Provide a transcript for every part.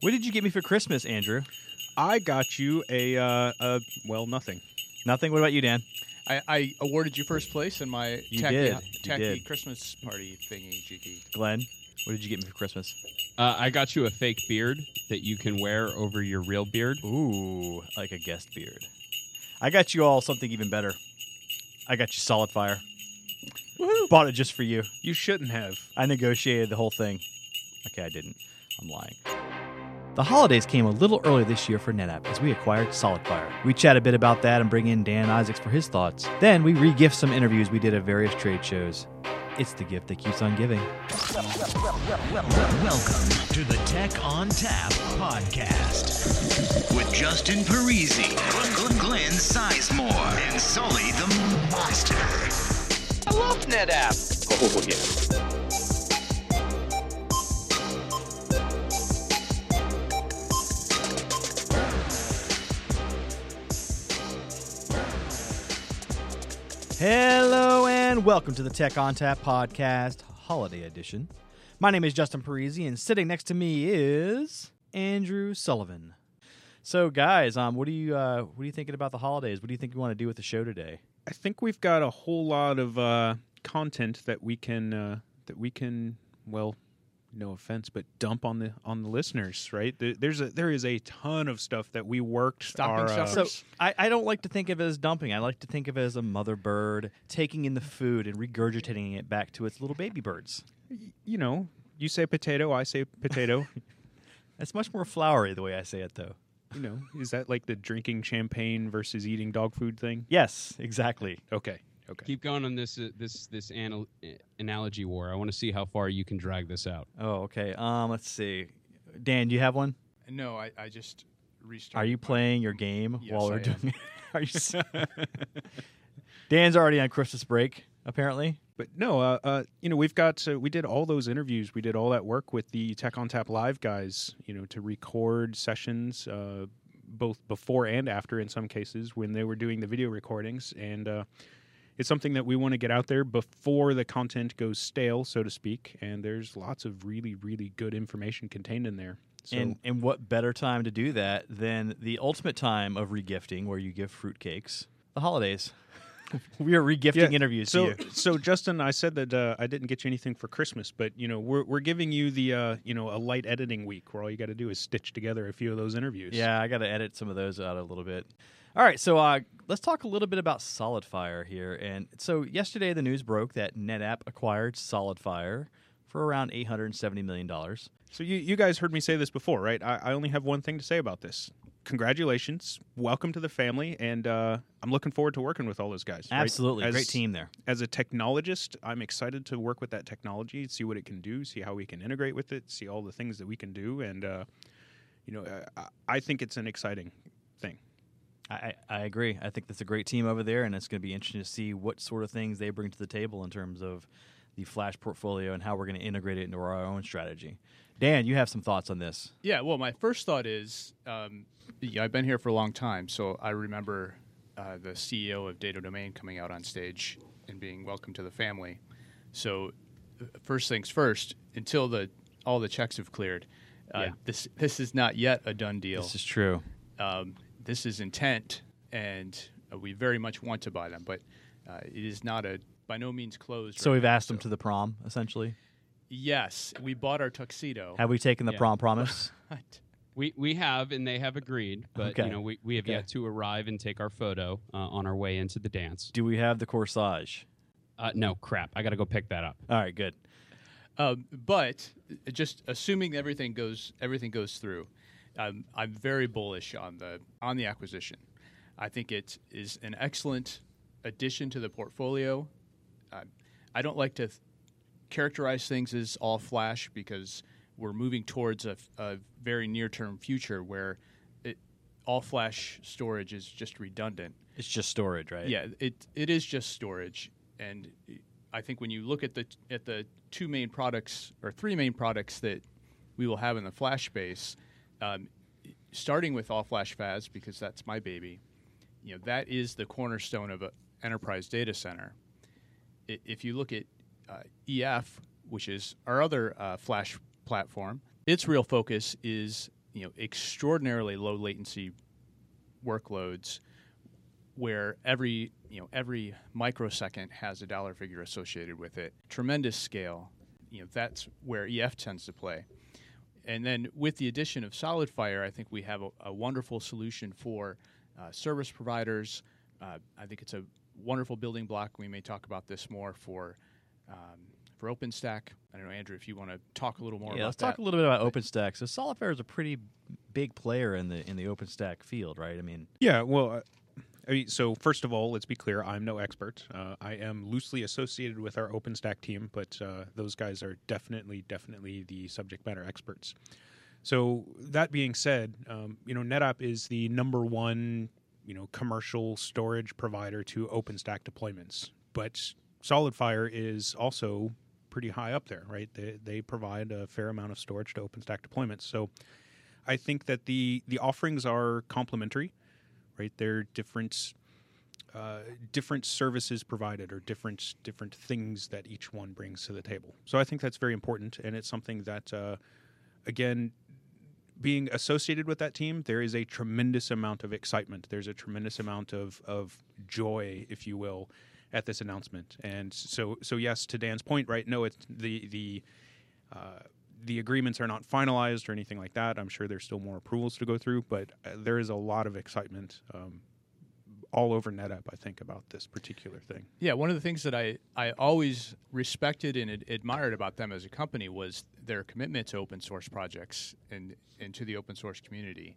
What did you get me for Christmas, Andrew? I got you nothing. Nothing? What about you, Dan? I awarded you first place in my tacky Christmas party thingy, Jiki. Glenn, what did you get me for Christmas? I got you a fake beard that you can wear over your real beard. Ooh, like a guest beard. I got you all something even better. I got you SolidFire. Woohoo! Bought it just for you. You shouldn't have. I negotiated the whole thing. Okay, I didn't. I'm lying. The holidays came a little early this year for NetApp as we acquired SolidFire. We chat a bit about that and bring in Dan Isaacs for his thoughts. Then we re-gift some interviews we did at various trade shows. It's the gift that keeps on giving. Welcome to the Tech on Tap podcast with Justin Parisi, Glenn Sizemore, and Sully the Monster. I love NetApp. Oh, yeah. Hello and welcome to the Tech on Tap podcast holiday edition. My name is Justin Parisi and sitting next to me is Andrew Sullivan. So guys, what are you thinking about the holidays? What do you think you want to do with the show today? I think we've got a whole lot of content that we can well, no offense, but dump on the listeners, right? There is a ton of stuff that we worked. I don't like to think of it as dumping. I like to think of it as a mother bird taking in the food and regurgitating it back to its little baby birds. You know, you say potato, I say potato. That's much more flowery the way I say it, though. You know, is that like the drinking champagne versus eating dog food thing? Yes, exactly. Okay. Okay. Keep going on this analogy war. I want to see how far you can drag this out. Oh, okay. Let's see. Dan, do you have one? No, I just restarted. Are you playing your game while we're doing it? Are you? Dan's already on Christmas break, apparently. But no, we've got we did all those interviews. We did all that work with the Tech on Tap Live guys, you know, to record sessions both before and after in some cases when they were doing the video recordings and it's something that we want to get out there before the content goes stale, so to speak, and there's lots of really, really good information contained in there. So and what better time to do that than the ultimate time of regifting, where you give fruitcakes, the holidays. We are regifting interviews to you. So, Justin, I said that I didn't get you anything for Christmas, but you know we're giving you the a light editing week where all you got to do is stitch together a few of those interviews. Yeah, I got to edit some of those out a little bit. All right, so let's talk a little bit about SolidFire here. And so yesterday the news broke that NetApp acquired SolidFire for around $870 million. So you guys heard me say this before, right? I only have one thing to say about this. Congratulations. Welcome to the family. And I'm looking forward to working with all those guys. Absolutely. Right? Great team there. As a technologist, I'm excited to work with that technology, see what it can do, see how we can integrate with it, see all the things that we can do. And, I think it's an exciting thing. I agree. I think that's a great team over there, and it's going to be interesting to see what sort of things they bring to the table in terms of the Flash portfolio and how we're going to integrate it into our own strategy. Dan, you have some thoughts on this. Yeah, well, my first thought is I've been here for a long time, so I remember the CEO of Data Domain coming out on stage and being welcome to the family. So first things first, until all the checks have cleared, this is not yet a done deal. This is true. This is intent, and we very much want to buy them, but it is not by no means closed. So right we've now, asked them to the prom, essentially? Yes. We bought our tuxedo. Have we taken the prom promise? We have, and they have agreed, but we have yet to arrive and take our photo on our way into the dance. Do we have the corsage? No, crap. I got to go pick that up. All right, good. But just assuming everything goes through, I'm very bullish on the acquisition. I think it is an excellent addition to the portfolio. I don't like to characterize things as all flash because we're moving towards a very near-term future where all flash storage is just redundant. It's just storage, right? Yeah, it is just storage. And I think when you look at the two main products or three main products that we will have in the flash space. Starting with all-flash FAS, because that's my baby, that is the cornerstone of an enterprise data center. If you look at EF, which is our other flash platform, its real focus is extraordinarily low latency workloads where every microsecond has a dollar figure associated with it. Tremendous scale. That's where EF tends to play. And then with the addition of SolidFire, I think we have a wonderful solution for service providers. I think it's a wonderful building block. We may talk about this more for OpenStack. I don't know, Andrew, if you want to talk a little more about that. Yeah, let's talk a little bit about OpenStack. So SolidFire is a pretty big player in the OpenStack field, right? So first of all, let's be clear. I'm no expert. I am loosely associated with our OpenStack team, but those guys are definitely the subject matter experts. So that being said, NetApp is the number one, commercial storage provider to OpenStack deployments, but SolidFire is also pretty high up there, right? They provide a fair amount of storage to OpenStack deployments. So I think that the offerings are complementary. Right, there are different services provided, or different things that each one brings to the table. So I think that's very important, and it's something that, again, being associated with that team, there is a tremendous amount of excitement. There's a tremendous amount of joy, if you will, at this announcement. And so yes, to Dan's point, right? No, it's the agreements are not finalized or anything like that. I'm sure there's still more approvals to go through, but there is a lot of excitement all over NetApp, I think, about this particular thing. Yeah, one of the things that I always respected and admired about them as a company was their commitment to open source projects and to the open source community.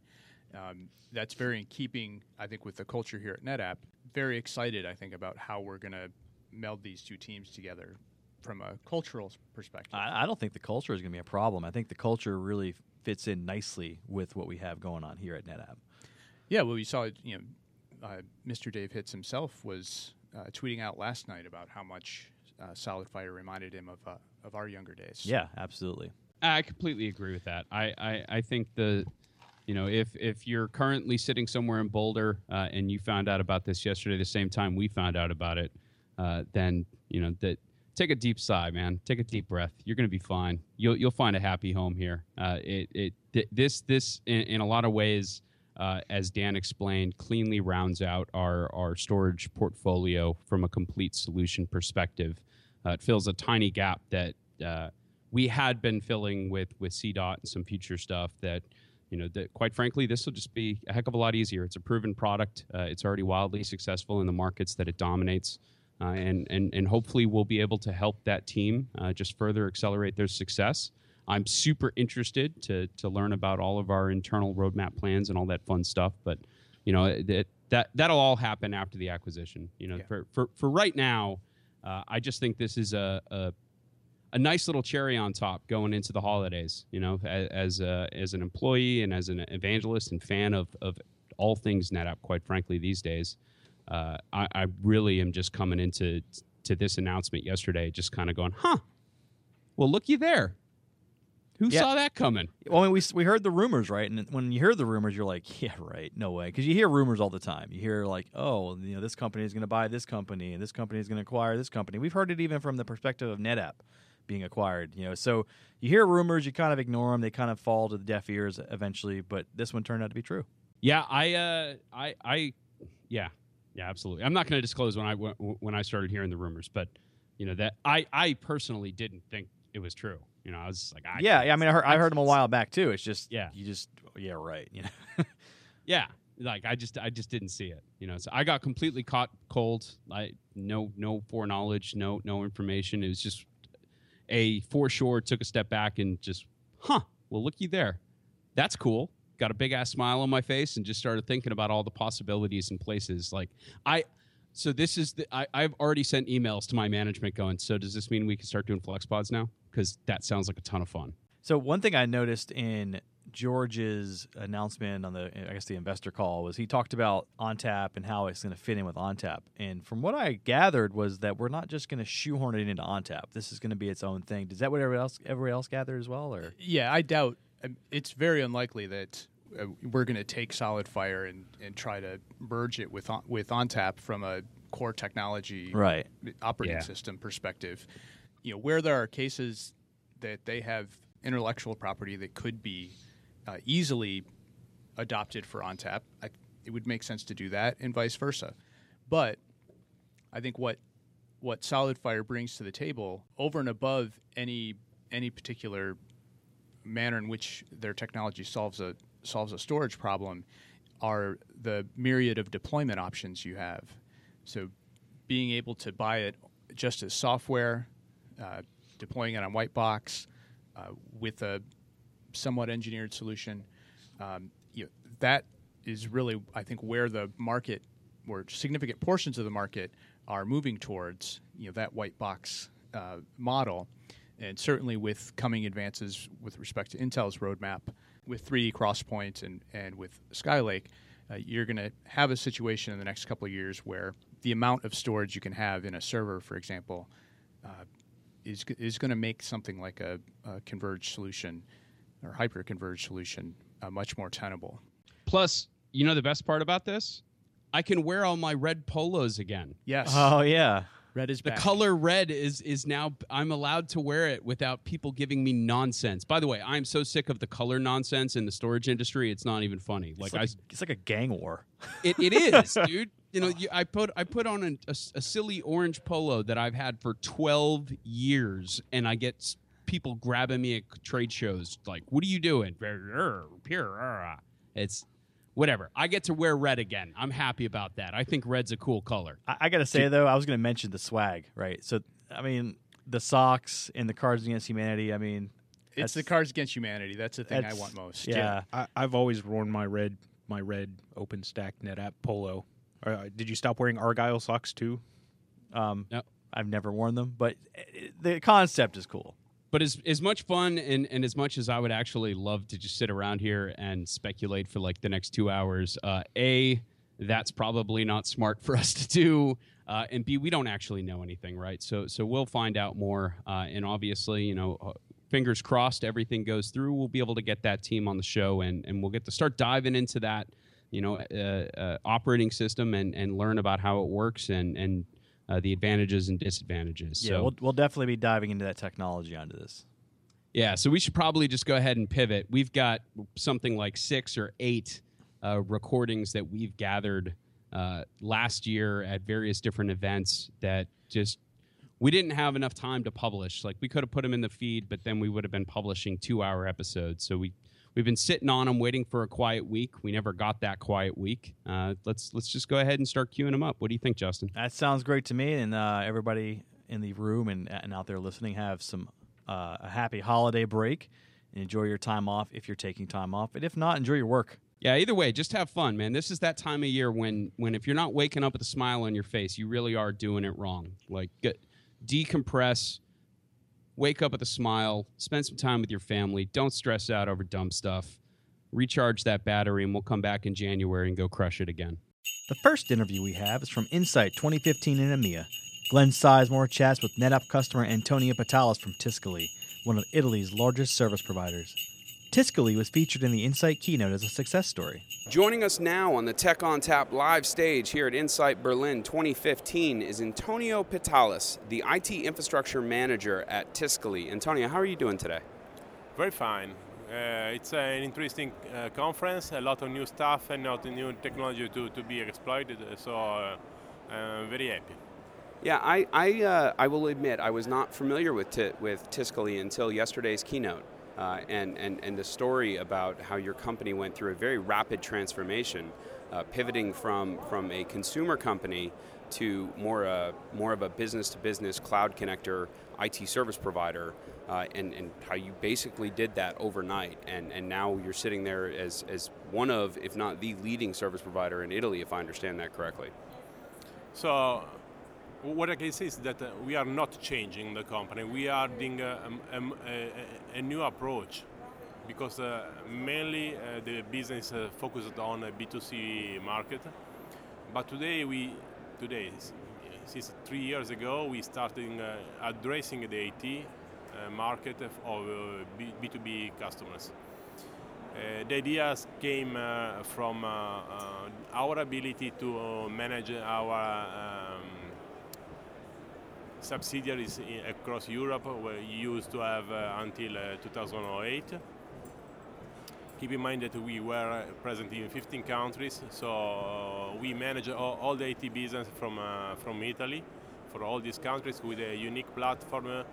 That's very in keeping, I think, with the culture here at NetApp. Very excited, I think, about how we're going to meld these two teams together from a cultural perspective. I don't think the culture is going to be a problem. I think the culture really fits in nicely with what we have going on here at NetApp. Yeah, well, we saw, Mr. Dave Hitz himself was tweeting out last night about how much SolidFire reminded him of our younger days. Yeah, absolutely. I completely agree with that. I think if you're currently sitting somewhere in Boulder and you found out about this yesterday the same time we found out about it, then, that... Take a deep sigh, man. Take a deep breath. You're going to be fine. You'll find a happy home here. This in a lot of ways, as Dan explained, cleanly rounds out our storage portfolio from a complete solution perspective. It fills a tiny gap that we had been filling with CDOT and some future stuff that, that quite frankly, this will just be a heck of a lot easier. It's a proven product. It's already wildly successful in the markets that it dominates. And hopefully we'll be able to help that team just further accelerate their success. I'm super interested to learn about all of our internal roadmap plans and all that fun stuff. But that'll all happen after the acquisition. Yeah. For right now, I just think this is a nice little cherry on top going into the holidays. As an employee and as an evangelist and fan of all things NetApp, quite frankly, these days. I really am just coming into this announcement yesterday, just kind of going, huh? Well, looky there. Who saw that coming? Well, I mean, we heard the rumors, right? And when you hear the rumors, you're like, yeah, right, no way, because you hear rumors all the time. You hear like, oh, this company is going to buy this company, and this company is going to acquire this company. We've heard it even from the perspective of NetApp being acquired. So you hear rumors, you kind of ignore them, they kind of fall to the deaf ears eventually. But this one turned out to be true. Yeah, Yeah, absolutely. I'm not going to disclose when I started hearing the rumors, but that I personally didn't think it was true. I was just like, I mean, I heard them a while back too. It's just, yeah, right. Yeah, like I just didn't see it. So I got completely caught cold. No foreknowledge, no information. It was just a foreshore. Took a step back and just, well, looky there. That's cool. Got a big ass smile on my face and just started thinking about all the possibilities and places. I've already sent emails to my management going, so does this mean we can start doing FlexPods now? Because that sounds like a ton of fun. So one thing I noticed in George's announcement on the investor call was he talked about ONTAP and how it's going to fit in with ONTAP. And from what I gathered was that we're not just going to shoehorn it into ONTAP. This is going to be its own thing. Is that what everybody else gathered as well? Or yeah, I doubt. It's very unlikely that we're going to take SolidFire and try to merge it with ONTAP from a core technology operating system perspective. Where there are cases that they have intellectual property that could be easily adopted for ONTAP, it would make sense to do that and vice versa. But I think what SolidFire brings to the table, over and above any particular manner in which their technology solves a storage problem, are the myriad of deployment options you have. So being able to buy it just as software, deploying it on white box with a somewhat engineered solution, that is really, I think, where the market, or significant portions of the market, are moving towards, that white box model. And certainly with coming advances with respect to Intel's roadmap, with 3D Crosspoint and with Skylake, you're going to have a situation in the next couple of years where the amount of storage you can have in a server, for example, is going to make something like a converged solution or hyper-converged solution much more tenable. Plus, the best part about this? I can wear all my red polos again. Yes. Oh, yeah. Red is back. The color red is now, I'm allowed to wear it without people giving me nonsense. By the way, I'm so sick of the color nonsense in the storage industry, it's not even funny. It's like a gang war. It is, dude. I put on a silly orange polo that I've had for 12 years, and I get people grabbing me at trade shows like, "What are you doing?" It's whatever. I get to wear red again. I'm happy about that. I think red's a cool color. I got to say, though, I was going to mention the swag, right? So, I mean, the socks and the Cards Against Humanity, I mean... It's the Cards Against Humanity. That's the thing I want most. Yeah. I've always worn my red OpenStack NetApp polo. Did you stop wearing Argyle socks, too? No. I've never worn them, but the concept is cool. But as much fun and as much as I would actually love to just sit around here and speculate for like the next 2 hours, A, that's probably not smart for us to do, and B, we don't actually know anything, right? So we'll find out more, and obviously, fingers crossed, everything goes through. We'll be able to get that team on the show, and we'll get to start diving into that, operating system and learn about how it works and the advantages and disadvantages. Yeah, so, we'll definitely be diving into that technology onto this. Yeah, so we should probably just go ahead and pivot. We've got something like 6 or 8 recordings that we've gathered last year at various different events that just, we didn't have enough time to publish. Like, we could have put them in the feed, but then we would have been publishing 2-hour episodes. So we've been sitting on them, waiting for a quiet week. We never got that quiet week. Let's just go ahead and start queuing them up. What do you think, Justin? That sounds great to me, and everybody in the room and out there listening, have a happy holiday break, and enjoy your time off if you're taking time off, and if not, enjoy your work. Yeah, either way, just have fun, man. This is that time of year when if you're not waking up with a smile on your face, you really are doing it wrong. Like, decompress. Wake up with a smile, spend some time with your family, don't stress out over dumb stuff, recharge that battery, and we'll come back in January and go crush it again. The first interview we have is from Insight 2015 in EMEA. Glenn Sizemore chats with NetApp customer Antonio Patalas from Tiscali, one of Italy's largest service providers. Tiscali was featured in the Insight keynote as a success story. Joining us now on the Tech on Tap live stage here at Insight Berlin 2015 is Antonio Patalas, the IT infrastructure manager at Tiscali. Antonio, how are you doing today? Very fine. It's an interesting conference, a lot of new stuff and a lot of new technology to be exploited, so I'm very happy. Yeah, I will admit I was not familiar with Tiscali until yesterday's keynote. And the story about how your company went through a very rapid transformation, pivoting from a consumer company to more of a business-to-business cloud connector IT service provider, and how you basically did that overnight, and now you're sitting there as one of, if not the leading service provider in Italy, if I understand that correctly. So what I can say is that we are not changing the company. We are doing a new approach, because mainly the business focused on a B2C market. But today, since 3 years ago, we started addressing the IT market of B2B customers. The ideas came from our ability to manage our subsidiaries across Europe, were used to have until 2008. Keep in mind that we were present in 15 countries, so we manage all the IT business from Italy for all these countries with a unique platform.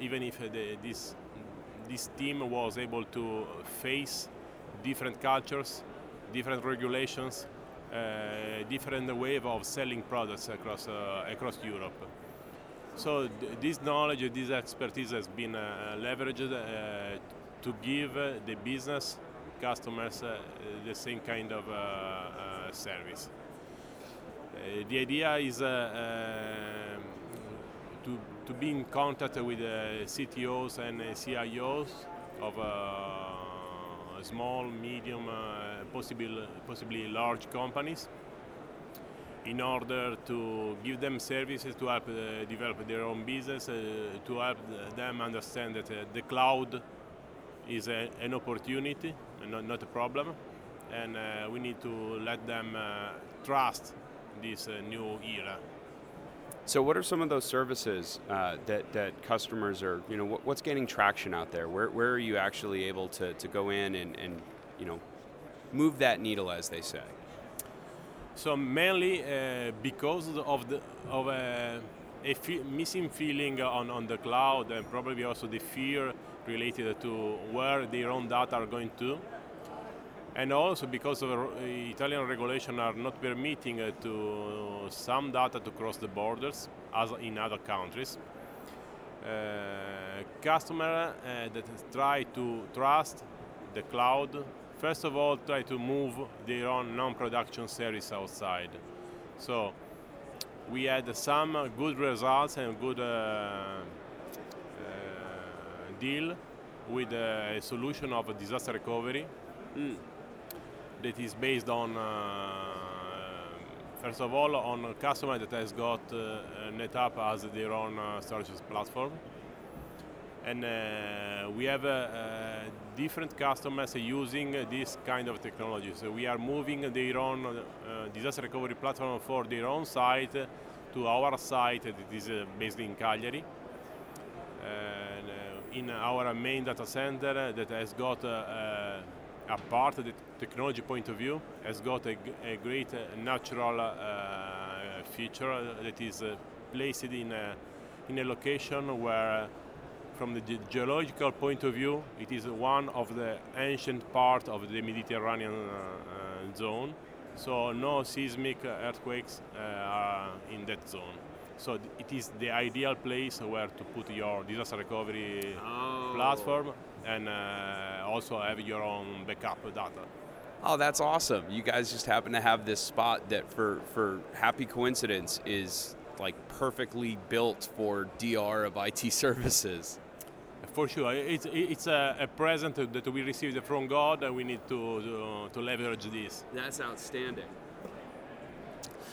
Even if this team was able to face different cultures, different regulations, different wave of selling products across Europe. So this knowledge, this expertise has been leveraged to give the business customers the same kind of service. The idea is to be in contact with CTOs and CIOs of small, medium, possibly large companies, in order to give them services to help develop their own business, to help them understand that the cloud is an opportunity, and not a problem, and we need to let them trust this new era. So what are some of those services that customers are, what's gaining traction out there? Where are you actually able to go in and move that needle, as they say? So mainly because of a missing feeling on the cloud, and probably also the fear related to where their own data are going to. And also because of Italian regulations are not permitting to some data to cross the borders, as in other countries. Customers that try to trust the cloud, first of all, try to move their own non-production service outside. So we had some good results and good deal with a solution of disaster recovery. That is based on, first of all, on a customer that has got NetApp as their own storage platform. And we have different customers using this kind of technology. So we are moving their own disaster recovery platform for their own site to our site that is based in Cagliari. And, in our main data center that has got apart the technology point of view, has got a great natural feature that is placed in a location where, from the geological point of view, it is one of the ancient part of the Mediterranean zone. So no seismic earthquakes are in that zone. So it is the ideal place where to put your disaster recovery platform and also have your own backup data. Oh, that's awesome. You guys just happen to have this spot that for happy coincidence is like perfectly built for DR of IT services. For sure. It's a present that we received from God, and we need to leverage this. That's outstanding.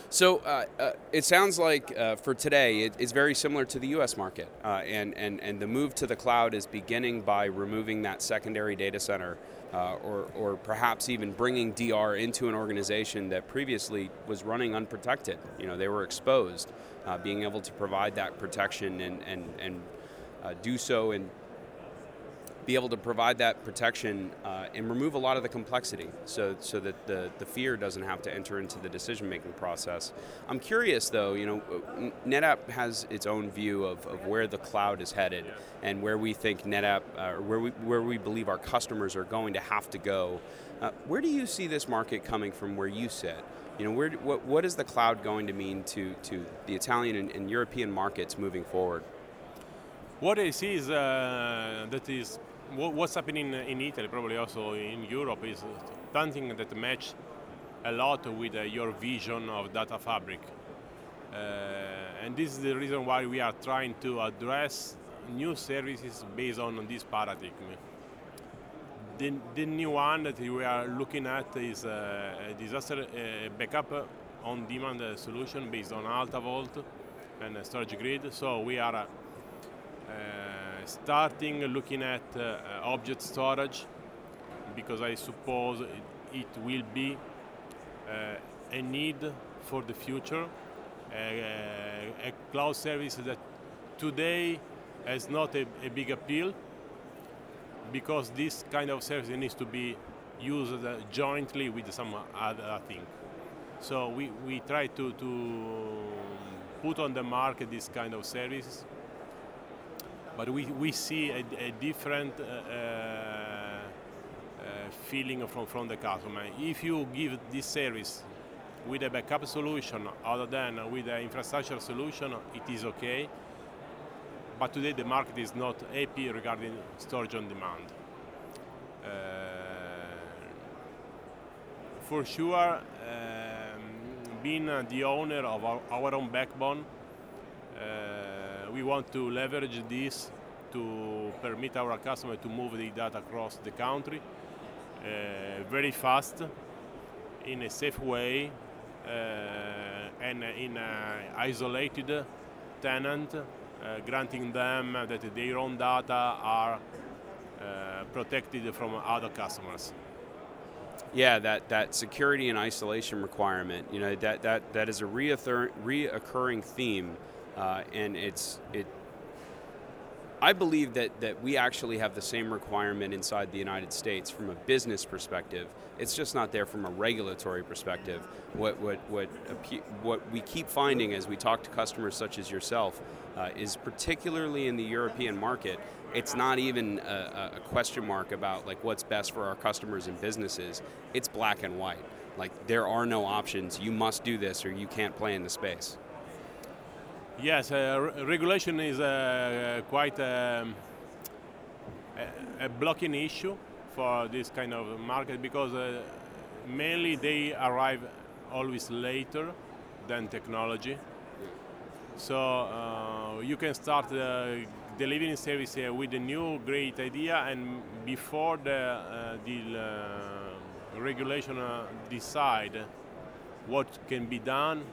So it sounds like for today, it's very similar to the U.S. market, and the move to the cloud is beginning by removing that secondary data center, or perhaps even bringing DR into an organization that previously was running unprotected. They were exposed. Being able to provide that protection and do so and be able to provide that protection and remove a lot of the complexity so that the fear doesn't have to enter into the decision-making process. I'm curious though, NetApp has its own view of where the cloud is headed and where we think NetApp, where we believe our customers are going to have to go. Where do you see this market coming from where you sit? What is the cloud going to mean to the Italian and European markets moving forward? What I see is what's happening in Italy, probably also in Europe, is something that matches a lot with your vision of data fabric. And this is the reason why we are trying to address new services based on this paradigm. The new one that we are looking at is a disaster backup on-demand solution based on AltaVolt and storage grid. So we are starting looking at object storage, because I suppose it will be a need for the future, a cloud service that today has not a big appeal, because this kind of service needs to be used jointly with some other thing. So we try to put on the market this kind of service, but we see a different feeling from the customer. If you give this service with a backup solution other than with an infrastructure solution, it is okay. But today the market is not happy regarding storage on demand. For sure, being the owner of our own backbone, we want to leverage this to permit our customer to move the data across the country very fast, in a safe way, and in an isolated tenant, granting them that their own data are protected from other customers. Yeah, that security and isolation requirement, you know, that is a reoccurring theme, and it. I believe that we actually have the same requirement inside the United States from a business perspective. It's just not there from a regulatory perspective. What we keep finding as we talk to customers such as yourself is particularly in the European market, it's not even a question mark about like what's best for our customers and businesses. It's black and white. Like there are no options. You must do this or you can't play in the space. Yes, regulation is quite a blocking issue for this kind of market because mainly they arrive always later than technology. So you can start delivering service with a new great idea, and before the regulation decide what can be done,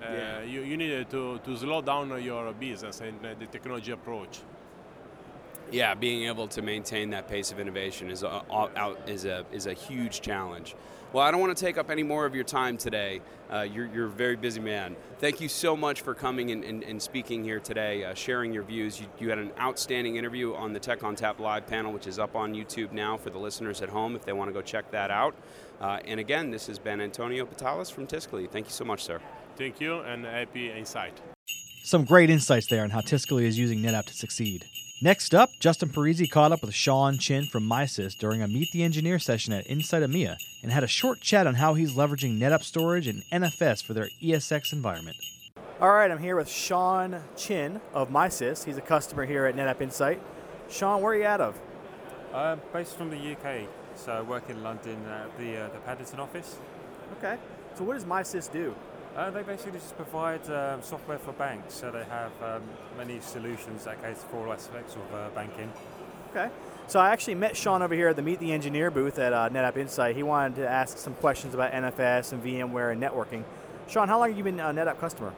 yeah. You need to slow down your business and the technology approach. Yeah, being able to maintain that pace of innovation is a huge challenge. Well, I don't want to take up any more of your time today. You're a very busy man. Thank you so much for coming and speaking here today, sharing your views. You had an outstanding interview on the Tech on Tap live panel, which is up on YouTube now for the listeners at home if they want to go check that out. And again, this has been Antonio Patalas from Tiscali. Thank you so much, sir. Thank you, and happy Insight. Some great insights there on how Tiscali is using NetApp to succeed. Next up, Justin Parisi caught up with Sean Chin from MySys during a Meet the Engineer session at Insight EMEA and had a short chat on how he's leveraging NetApp storage and NFS for their ESX environment. All right, I'm here with Sean Chin of MySys. He's a customer here at NetApp Insight. Sean, where are you out of? I'm based from the UK, so I work in London at the Paddington office. Okay, so what does MySys do? They basically just provide software for banks, so they have many solutions that cater for all aspects of banking. Okay, so I actually met Sean over here at the Meet the Engineer booth at NetApp Insight. He wanted to ask some questions about NFS and VMware and networking. Sean, how long have you been a NetApp customer?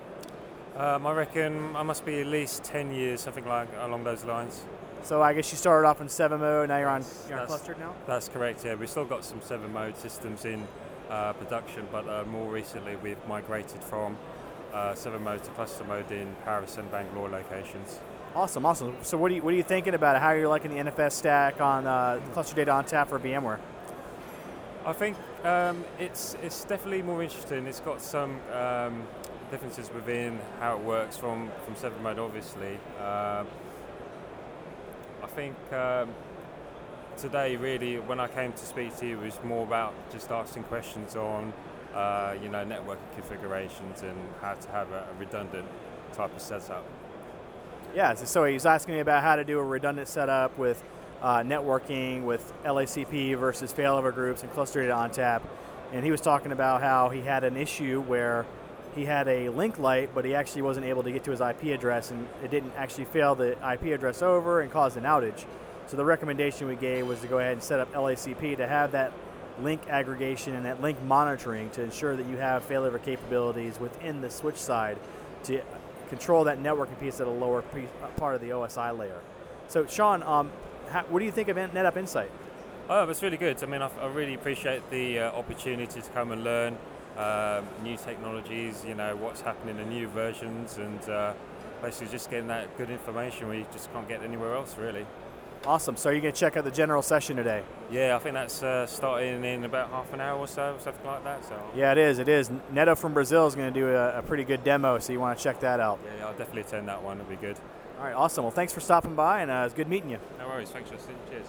I reckon I must be at least 10 years, something like along those lines. So I guess you started off in 7-Mode, now you're on clustered now? That's correct, yeah. We've still got some 7-Mode systems in production, but more recently we've migrated from 7-Mode to cluster mode in Paris and Bangalore locations. Awesome. So what are you thinking about it? How are you liking the NFS stack on cluster data on tap for VMware? I think it's definitely more interesting. It's got some differences within how it works from 7-Mode, obviously. I think today, really, when I came to speak to you, it was more about just asking questions on, network configurations and how to have a redundant type of setup. Yeah, so he's asking me about how to do a redundant setup with networking, with LACP versus failover groups and cluster data on tap. And he was talking about how he had an issue where he had a link light, but he actually wasn't able to get to his IP address, and it didn't actually fail the IP address over and caused an outage. So the recommendation we gave was to go ahead and set up LACP to have that link aggregation and that link monitoring to ensure that you have failover capabilities within the switch side to control that networking piece at a lower part of the OSI layer. So Sean, what do you think of NetApp Insight? Oh, it's really good. I mean, I really appreciate the opportunity to come and learn new technologies, you know, what's happening in new versions, and basically just getting that good information where you just can't get anywhere else, really. Awesome. So you're going to check out the general session today? Yeah, I think that's starting in about half an hour or so, something like that. So yeah, it is. It is. Neto from Brazil is going to do a pretty good demo, so you want to check that out. Yeah, I'll definitely attend that one. It'll be good. All right, awesome. Well, thanks for stopping by, and it's good meeting you. No worries. Thanks, Justin. Cheers.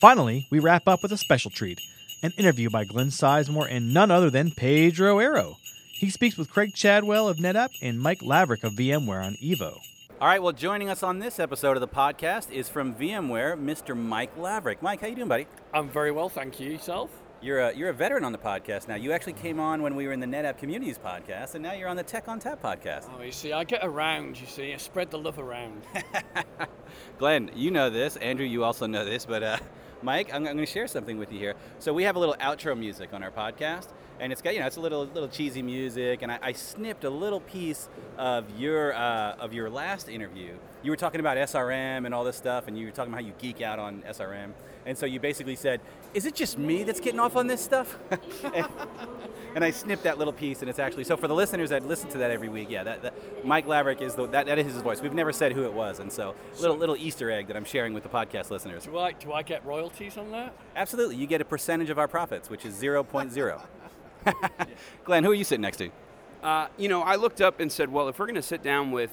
Finally, we wrap up with a special treat, an interview by Glenn Sizemore and none other than Pedro Aero. He speaks with Craig Chadwell of NetApp and Mike Laverick of VMware on Evo. All right, well, joining us on this episode of the podcast is from VMware, Mr. Mike Laverick. Mike, how you doing, buddy? I'm very well, thank you. Yourself? You're a veteran on the podcast now. You actually came on when we were in the NetApp Communities podcast, and now you're on the Tech on Tap podcast. Oh, you see, I get around, you see. I spread the love around. Glenn, you know this. Andrew, you also know this, but Mike, I'm going to share something with you here. So we have a little outro music on our podcast, and it's got, you know, it's a little cheesy music, and I snipped a little piece of your last interview. You were talking about SRM and all this stuff, and you were talking about how you geek out on SRM, and so you basically said, "Is it just me that's getting off on this stuff?" And I snipped that little piece, and it's actually, so for the listeners that listen to that every week, yeah, that Mike Laverick is that is his voice. We've never said who it was, and so little Easter egg that I'm sharing with the podcast listeners. Do I get royalties on that? Absolutely, you get a percentage of our profits, which is 0.0. Glenn, who are you sitting next to? You know, I looked up and said, well, if we're going to sit down with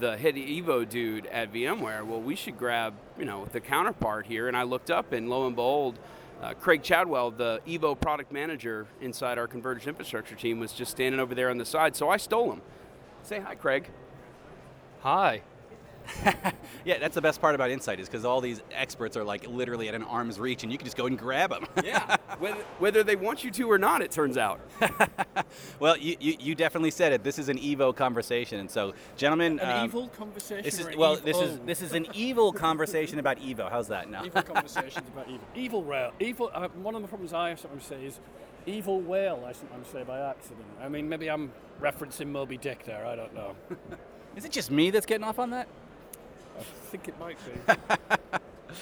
the head Evo dude at VMware, well, we should grab, you know, the counterpart here. And I looked up, and lo and behold, Craig Chadwell, the Evo product manager inside our converged infrastructure team, was just standing over there on the side. So I stole him. Say hi, Craig. Hi. Yeah, that's the best part about Insight, is because all these experts are like literally at an arm's reach, and you can just go and grab them. Yeah, whether they want you to or not, it turns out. Well, you definitely said it. This is an evil conversation, and so, gentlemen, an evil conversation. This is an evil conversation about Evo. How's that now? Evil conversations about Evo. Evil rail. Evil. One of the problems I sometimes say is evil whale. I sometimes say by accident. I mean, maybe I'm referencing Moby Dick there. I don't know. Is it just me that's getting off on that? I think it might be.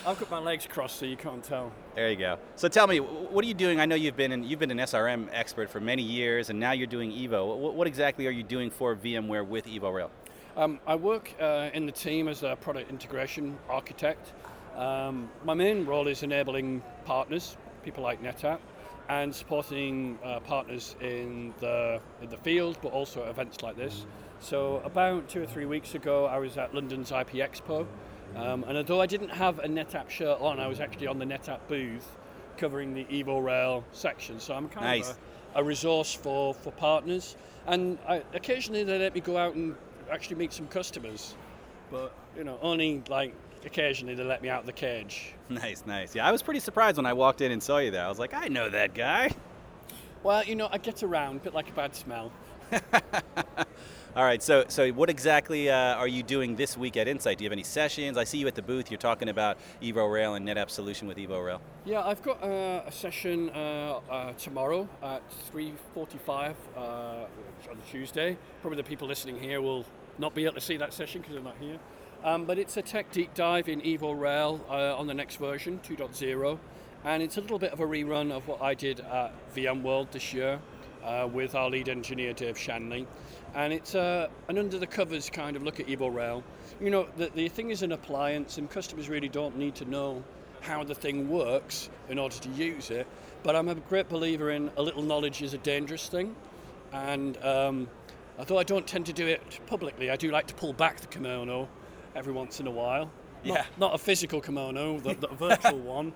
I've got my legs crossed, so you can't tell. There you go. So tell me, what are you doing? I know you've been an SRM expert for many years, and now you're doing Evo. What exactly are you doing for VMware with EvoRail? I work in the team as a product integration architect. My main role is enabling partners, people like NetApp, and supporting partners in the field, but also events like this. So about 2 or 3 weeks ago, I was at London's IP Expo, and although I didn't have a NetApp shirt on, I was actually on the NetApp booth covering the EvoRail section. So I'm kind of a resource for partners, and occasionally they let me go out and actually meet some customers, but you know, only like occasionally they let me out of the cage. Nice. Yeah, I was pretty surprised when I walked in and saw you there. I was like, I know that guy. Well, you know, I get around, a bit like a bad smell. All right, so what exactly are you doing this week at Insight? Do you have any sessions? I see you at the booth. You're talking about EvoRail and NetApp solution with EvoRail. Yeah, I've got a session tomorrow at 3:45 on Tuesday. Probably the people listening here will not be able to see that session because they're not here. But it's a tech deep dive in EvoRail on the next version, 2.0. And it's a little bit of a rerun of what I did at VMworld this year with our lead engineer, Dave Shanley. And it's an under-the-covers kind of look at EvoRail. You know, the thing is an appliance, and customers really don't need to know how the thing works in order to use it. But I'm a great believer in a little knowledge is a dangerous thing. And although I don't tend to do it publicly, I do like to pull back the kimono every once in a while. Yeah. Not a physical kimono, the virtual one.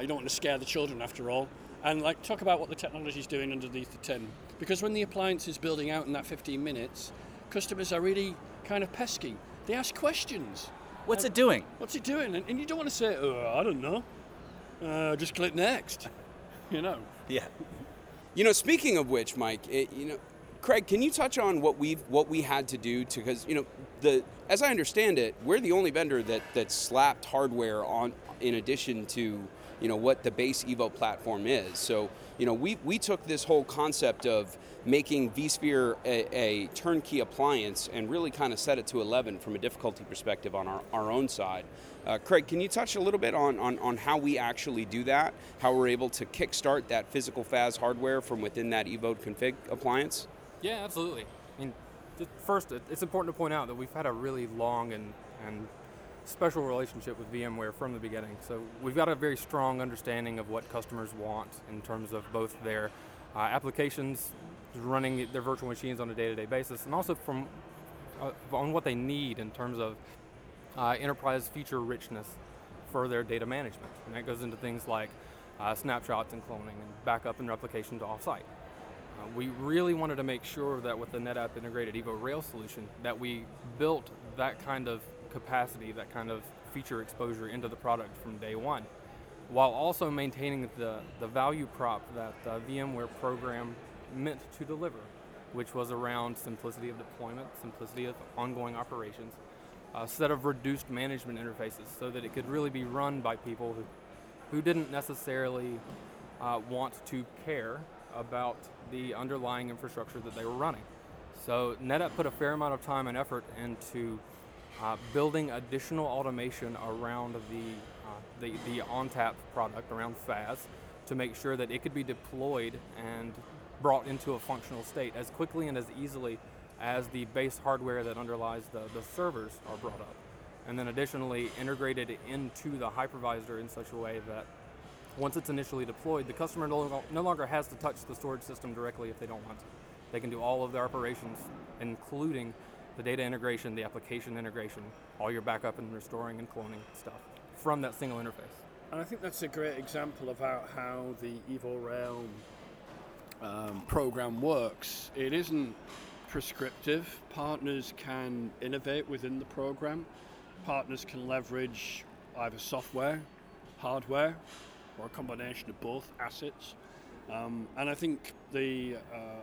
You don't want to scare the children, after all. And like talk about what the technology is doing underneath the tin. Because when the appliance is building out in that 15 minutes, customers are really kind of pesky. They ask questions. What's it doing? What's it doing? And you don't want to say, oh, I don't know. Just click next. You know. Yeah. You know, speaking of which, Mike, you know, Craig, can you touch on what we had to do to, because you know, as I understand it, we're the only vendor that slapped hardware on in addition to, you know, what the base Evo platform is. So, you know, we took this whole concept of making vSphere a turnkey appliance and really kind of set it to 11 from a difficulty perspective on our own side. Craig, can you touch a little bit on how we actually do that, how we're able to kickstart that physical FAS hardware from within that Evo config appliance? Yeah, absolutely. I mean, first, it's important to point out that we've had a really long and special relationship with VMware from the beginning. So we've got a very strong understanding of what customers want in terms of both their applications running their virtual machines on a day-to-day basis, and also from on what they need in terms of enterprise feature richness for their data management. And that goes into things like snapshots and cloning and backup and replication to offsite. We really wanted to make sure that with the NetApp integrated EvoRail solution that we built that kind of capacity, that kind of feature exposure into the product from day one, while also maintaining the value prop that the VMware program meant to deliver, which was around simplicity of deployment, simplicity of ongoing operations, a set of reduced management interfaces so that it could really be run by people who didn't necessarily want to care about the underlying infrastructure that they were running. So NetApp put a fair amount of time and effort into building additional automation around the ONTAP product, around FAS, to make sure that it could be deployed and brought into a functional state as quickly and as easily as the base hardware that underlies the servers are brought up. And then additionally integrated into the hypervisor in such a way that once it's initially deployed, the customer no longer has to touch the storage system directly if they don't want to. They can do all of their operations, including the data integration, the application integration, all your backup and restoring and cloning stuff from that single interface. And I think that's a great example about how the EvoRail program works. It isn't prescriptive. Partners can innovate within the program. Partners can leverage either software, hardware, or a combination of both assets. And I think the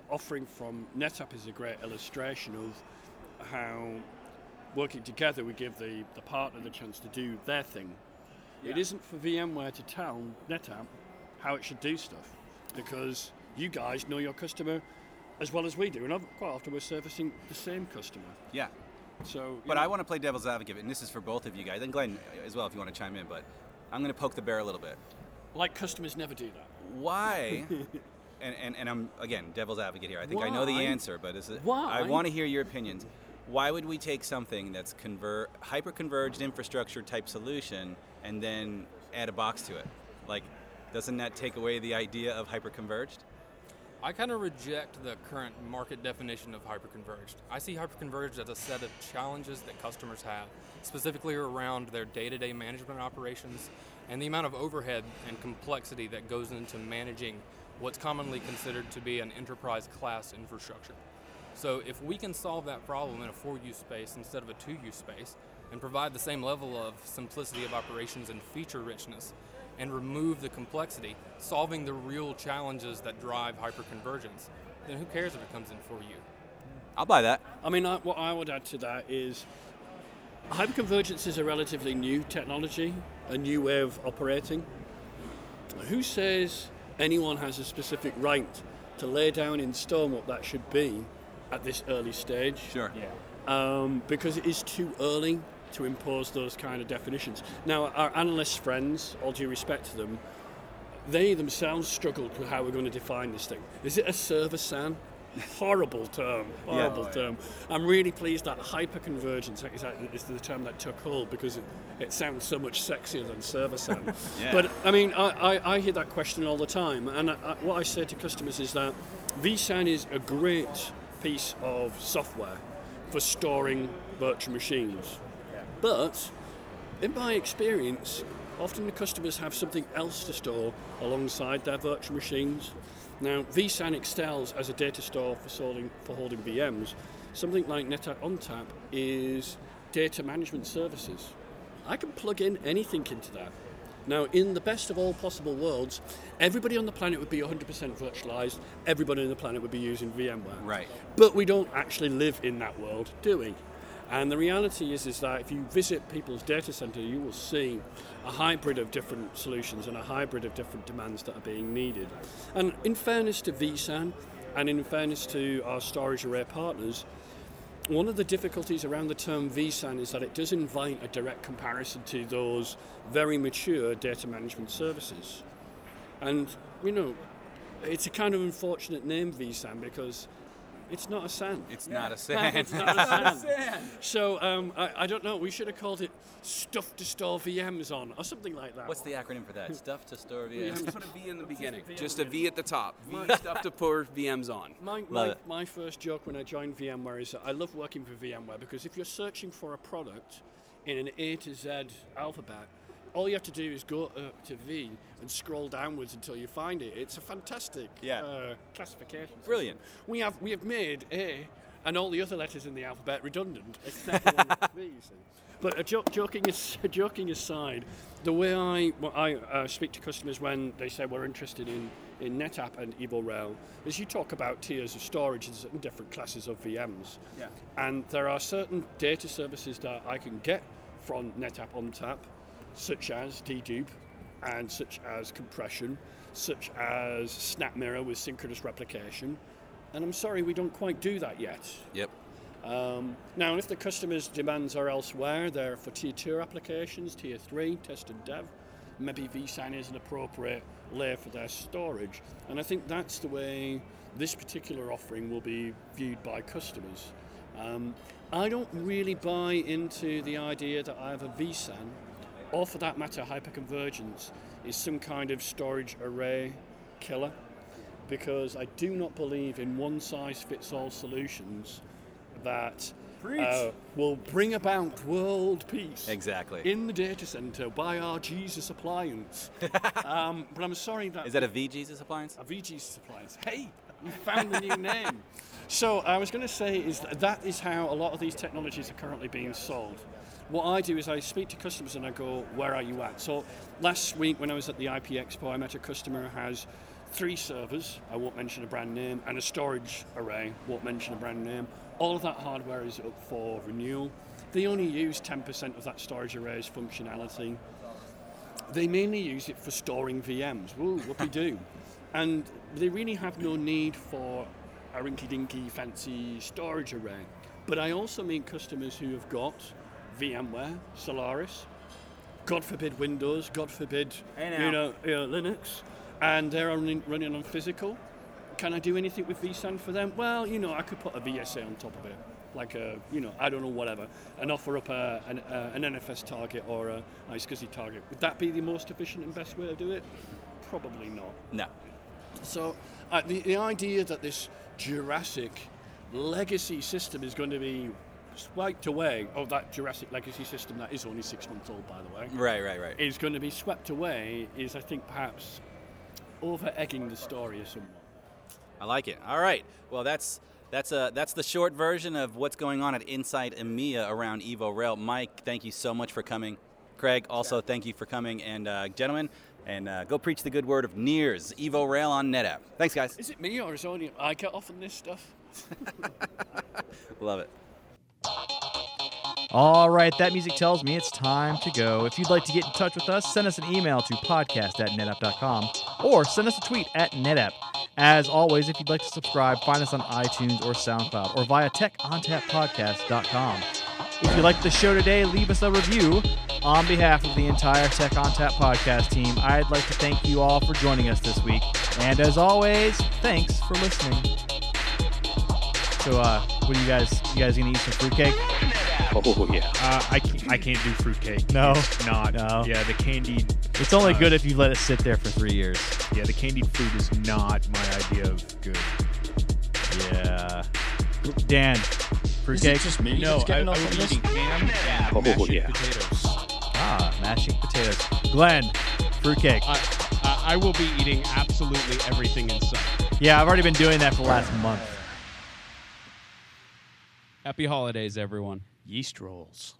offering from NetApp is a great illustration of how working together we give the partner the chance to do their thing. Yeah. It isn't for VMware to tell NetApp how it should do stuff, because you guys know your customer as well as we do, and quite often we're servicing the same customer. Yeah. So, but I want to play devil's advocate, and this is for both of you guys, and Glenn as well if you want to chime in, but I'm going to poke the bear a little bit. Like, customers never do that. Why? and I'm, again, devil's advocate here. I think I know the answer, but I want to hear your opinions. Why would we take something that's hyper-converged infrastructure type solution and then add a box to it? Like, doesn't that take away the idea of hyper-converged? I kind of reject the current market definition of hyperconverged. I see hyperconverged as a set of challenges that customers have, specifically around their day-to-day management operations and the amount of overhead and complexity that goes into managing what's commonly considered to be an enterprise-class infrastructure. So if we can solve that problem in a 4U space instead of a 2U space and provide the same level of simplicity of operations and feature richness, and remove the complexity, solving the real challenges that drive hyperconvergence, then who cares if it comes in for you? I'll buy that. I mean, what I would add to that is hyperconvergence is a relatively new technology, a new way of operating. Who says anyone has a specific right to lay down in stone what that should be at this early stage? Sure. Yeah. Because it is too early to impose those kind of definitions. Now, our analyst friends, all due respect to them, they themselves struggled with how we're going to define this thing. Is it a server SAN? Horrible term. I'm really pleased that hyperconvergence is the term that took hold, because it sounds so much sexier than server SAN. Yeah. But I mean, I hear that question all the time, and what I say to customers is that vSAN is a great piece of software for storing virtual machines. But, in my experience, often the customers have something else to store alongside their virtual machines. Now, vSAN excels as a data store for holding VMs. Something like NetApp ONTAP is data management services. I can plug in anything into that. Now, in the best of all possible worlds, everybody on the planet would be 100% virtualized. Everybody on the planet would be using VMware. Right. But we don't actually live in that world, do we? And the reality is that if you visit people's data center, you will see a hybrid of different solutions and a hybrid of different demands that are being needed. And in fairness to vSAN and in fairness to our storage array partners, one of the difficulties around the term vSAN is that it does invite a direct comparison to those very mature data management services. And, you know, it's a kind of unfortunate name, vSAN, because It's not a SAN. It's not a SAN. It's not a SAN. So I don't know. We should have called it Stuff to Store VMs on or something like that. What's the acronym for that? Stuff to Store VMs. Just put a V in the beginning. Just a V at the top. V stuff to pour VMs on. My first joke when I joined VMware is that I love working for VMware because if you're searching for a product in an A to Z alphabet, all you have to do is go up to V and scroll downwards until you find it. It's a fantastic classification. Brilliant. We have made A and all the other letters in the alphabet redundant, except the one with V, you see. But joking aside, the way I speak to customers when they say we're interested in NetApp and EvoRail is you talk about tiers of storage and different classes of VMs. Yeah. And there are certain data services that I can get from NetApp ONTAP, such as dedupe, and such as compression, such as snap mirror with synchronous replication. And I'm sorry, we don't quite do that yet. Yep. Now, if the customer's demands are elsewhere, they're for tier 2 applications, tier 3, test and dev, maybe vSAN is an appropriate layer for their storage. And I think that's the way this particular offering will be viewed by customers. I don't really buy into the idea that I have a vSAN, or for that matter, hyperconvergence is some kind of storage array killer, because I do not believe in one-size-fits-all solutions that will bring about world peace in the data center by our Jesus appliance. But I'm sorry that... Is that a V-Jesus appliance? A V-Jesus appliance. Hey, we found the new name. So I was going to say is that is how a lot of these technologies are currently being sold. What I do is I speak to customers and I go, where are you at? So last week when I was at the IP Expo, I met a customer who has 3 servers, I won't mention a brand name, and a storage array, won't mention a brand name. All of that hardware is up for renewal. They only use 10% of that storage array's functionality. They mainly use it for storing VMs. Woo, whoopee-doo. And they really have no need for a rinky-dinky fancy storage array. But I also meet customers who have got VMware, Solaris, God forbid Windows, God forbid Linux, and they're running on physical. Can I do anything with vSAN for them? Well, I could put a vSA on top of it, like a, whatever, and offer up an NFS target or a SCSI target. Would that be the most efficient and best way to do it? Probably not. No. So the idea that this Jurassic legacy system is going to be swept away, that Jurassic legacy system that is only 6 months old, by the way. Right. Is going to be swept away is, I think, perhaps over-egging the story or something. I like it. All right. Well, that's the short version of what's going on at Insight EMEA around EvoRail. Mike, thank you so much for coming. Craig, also thank you for coming. And gentlemen, go preach the good word of NEARS, EvoRail on NetApp. Thanks, guys. Is it me or is only I get off on this stuff? Love it. All right, that music tells me it's time to go. If you'd like to get in touch with us, send us an email to podcast@netapp.com or send us a tweet @netapp. As always, if you'd like to subscribe, find us on iTunes or SoundCloud or via techontap.podcast.com. If you liked the show today, leave us a review. On behalf of the entire Tech on Tap podcast team, I'd like to thank you all for joining us this week. And as always, thanks for listening. So, what are you guys? You guys gonna eat some fruitcake? Oh yeah. I can't do fruitcake. No, not. No. Yeah, the candied. It's only good if you let it sit there for 3 years. Yeah, the candied food is not my idea of good. Yeah. Dan, fruitcake. Is it just me? No, I was eating ham and mashed potatoes. Ah, mashed potatoes. Glenn, fruitcake. I will be eating absolutely everything in sight. Yeah, I've already been doing that for the last month. Happy holidays, everyone. Yeast rolls.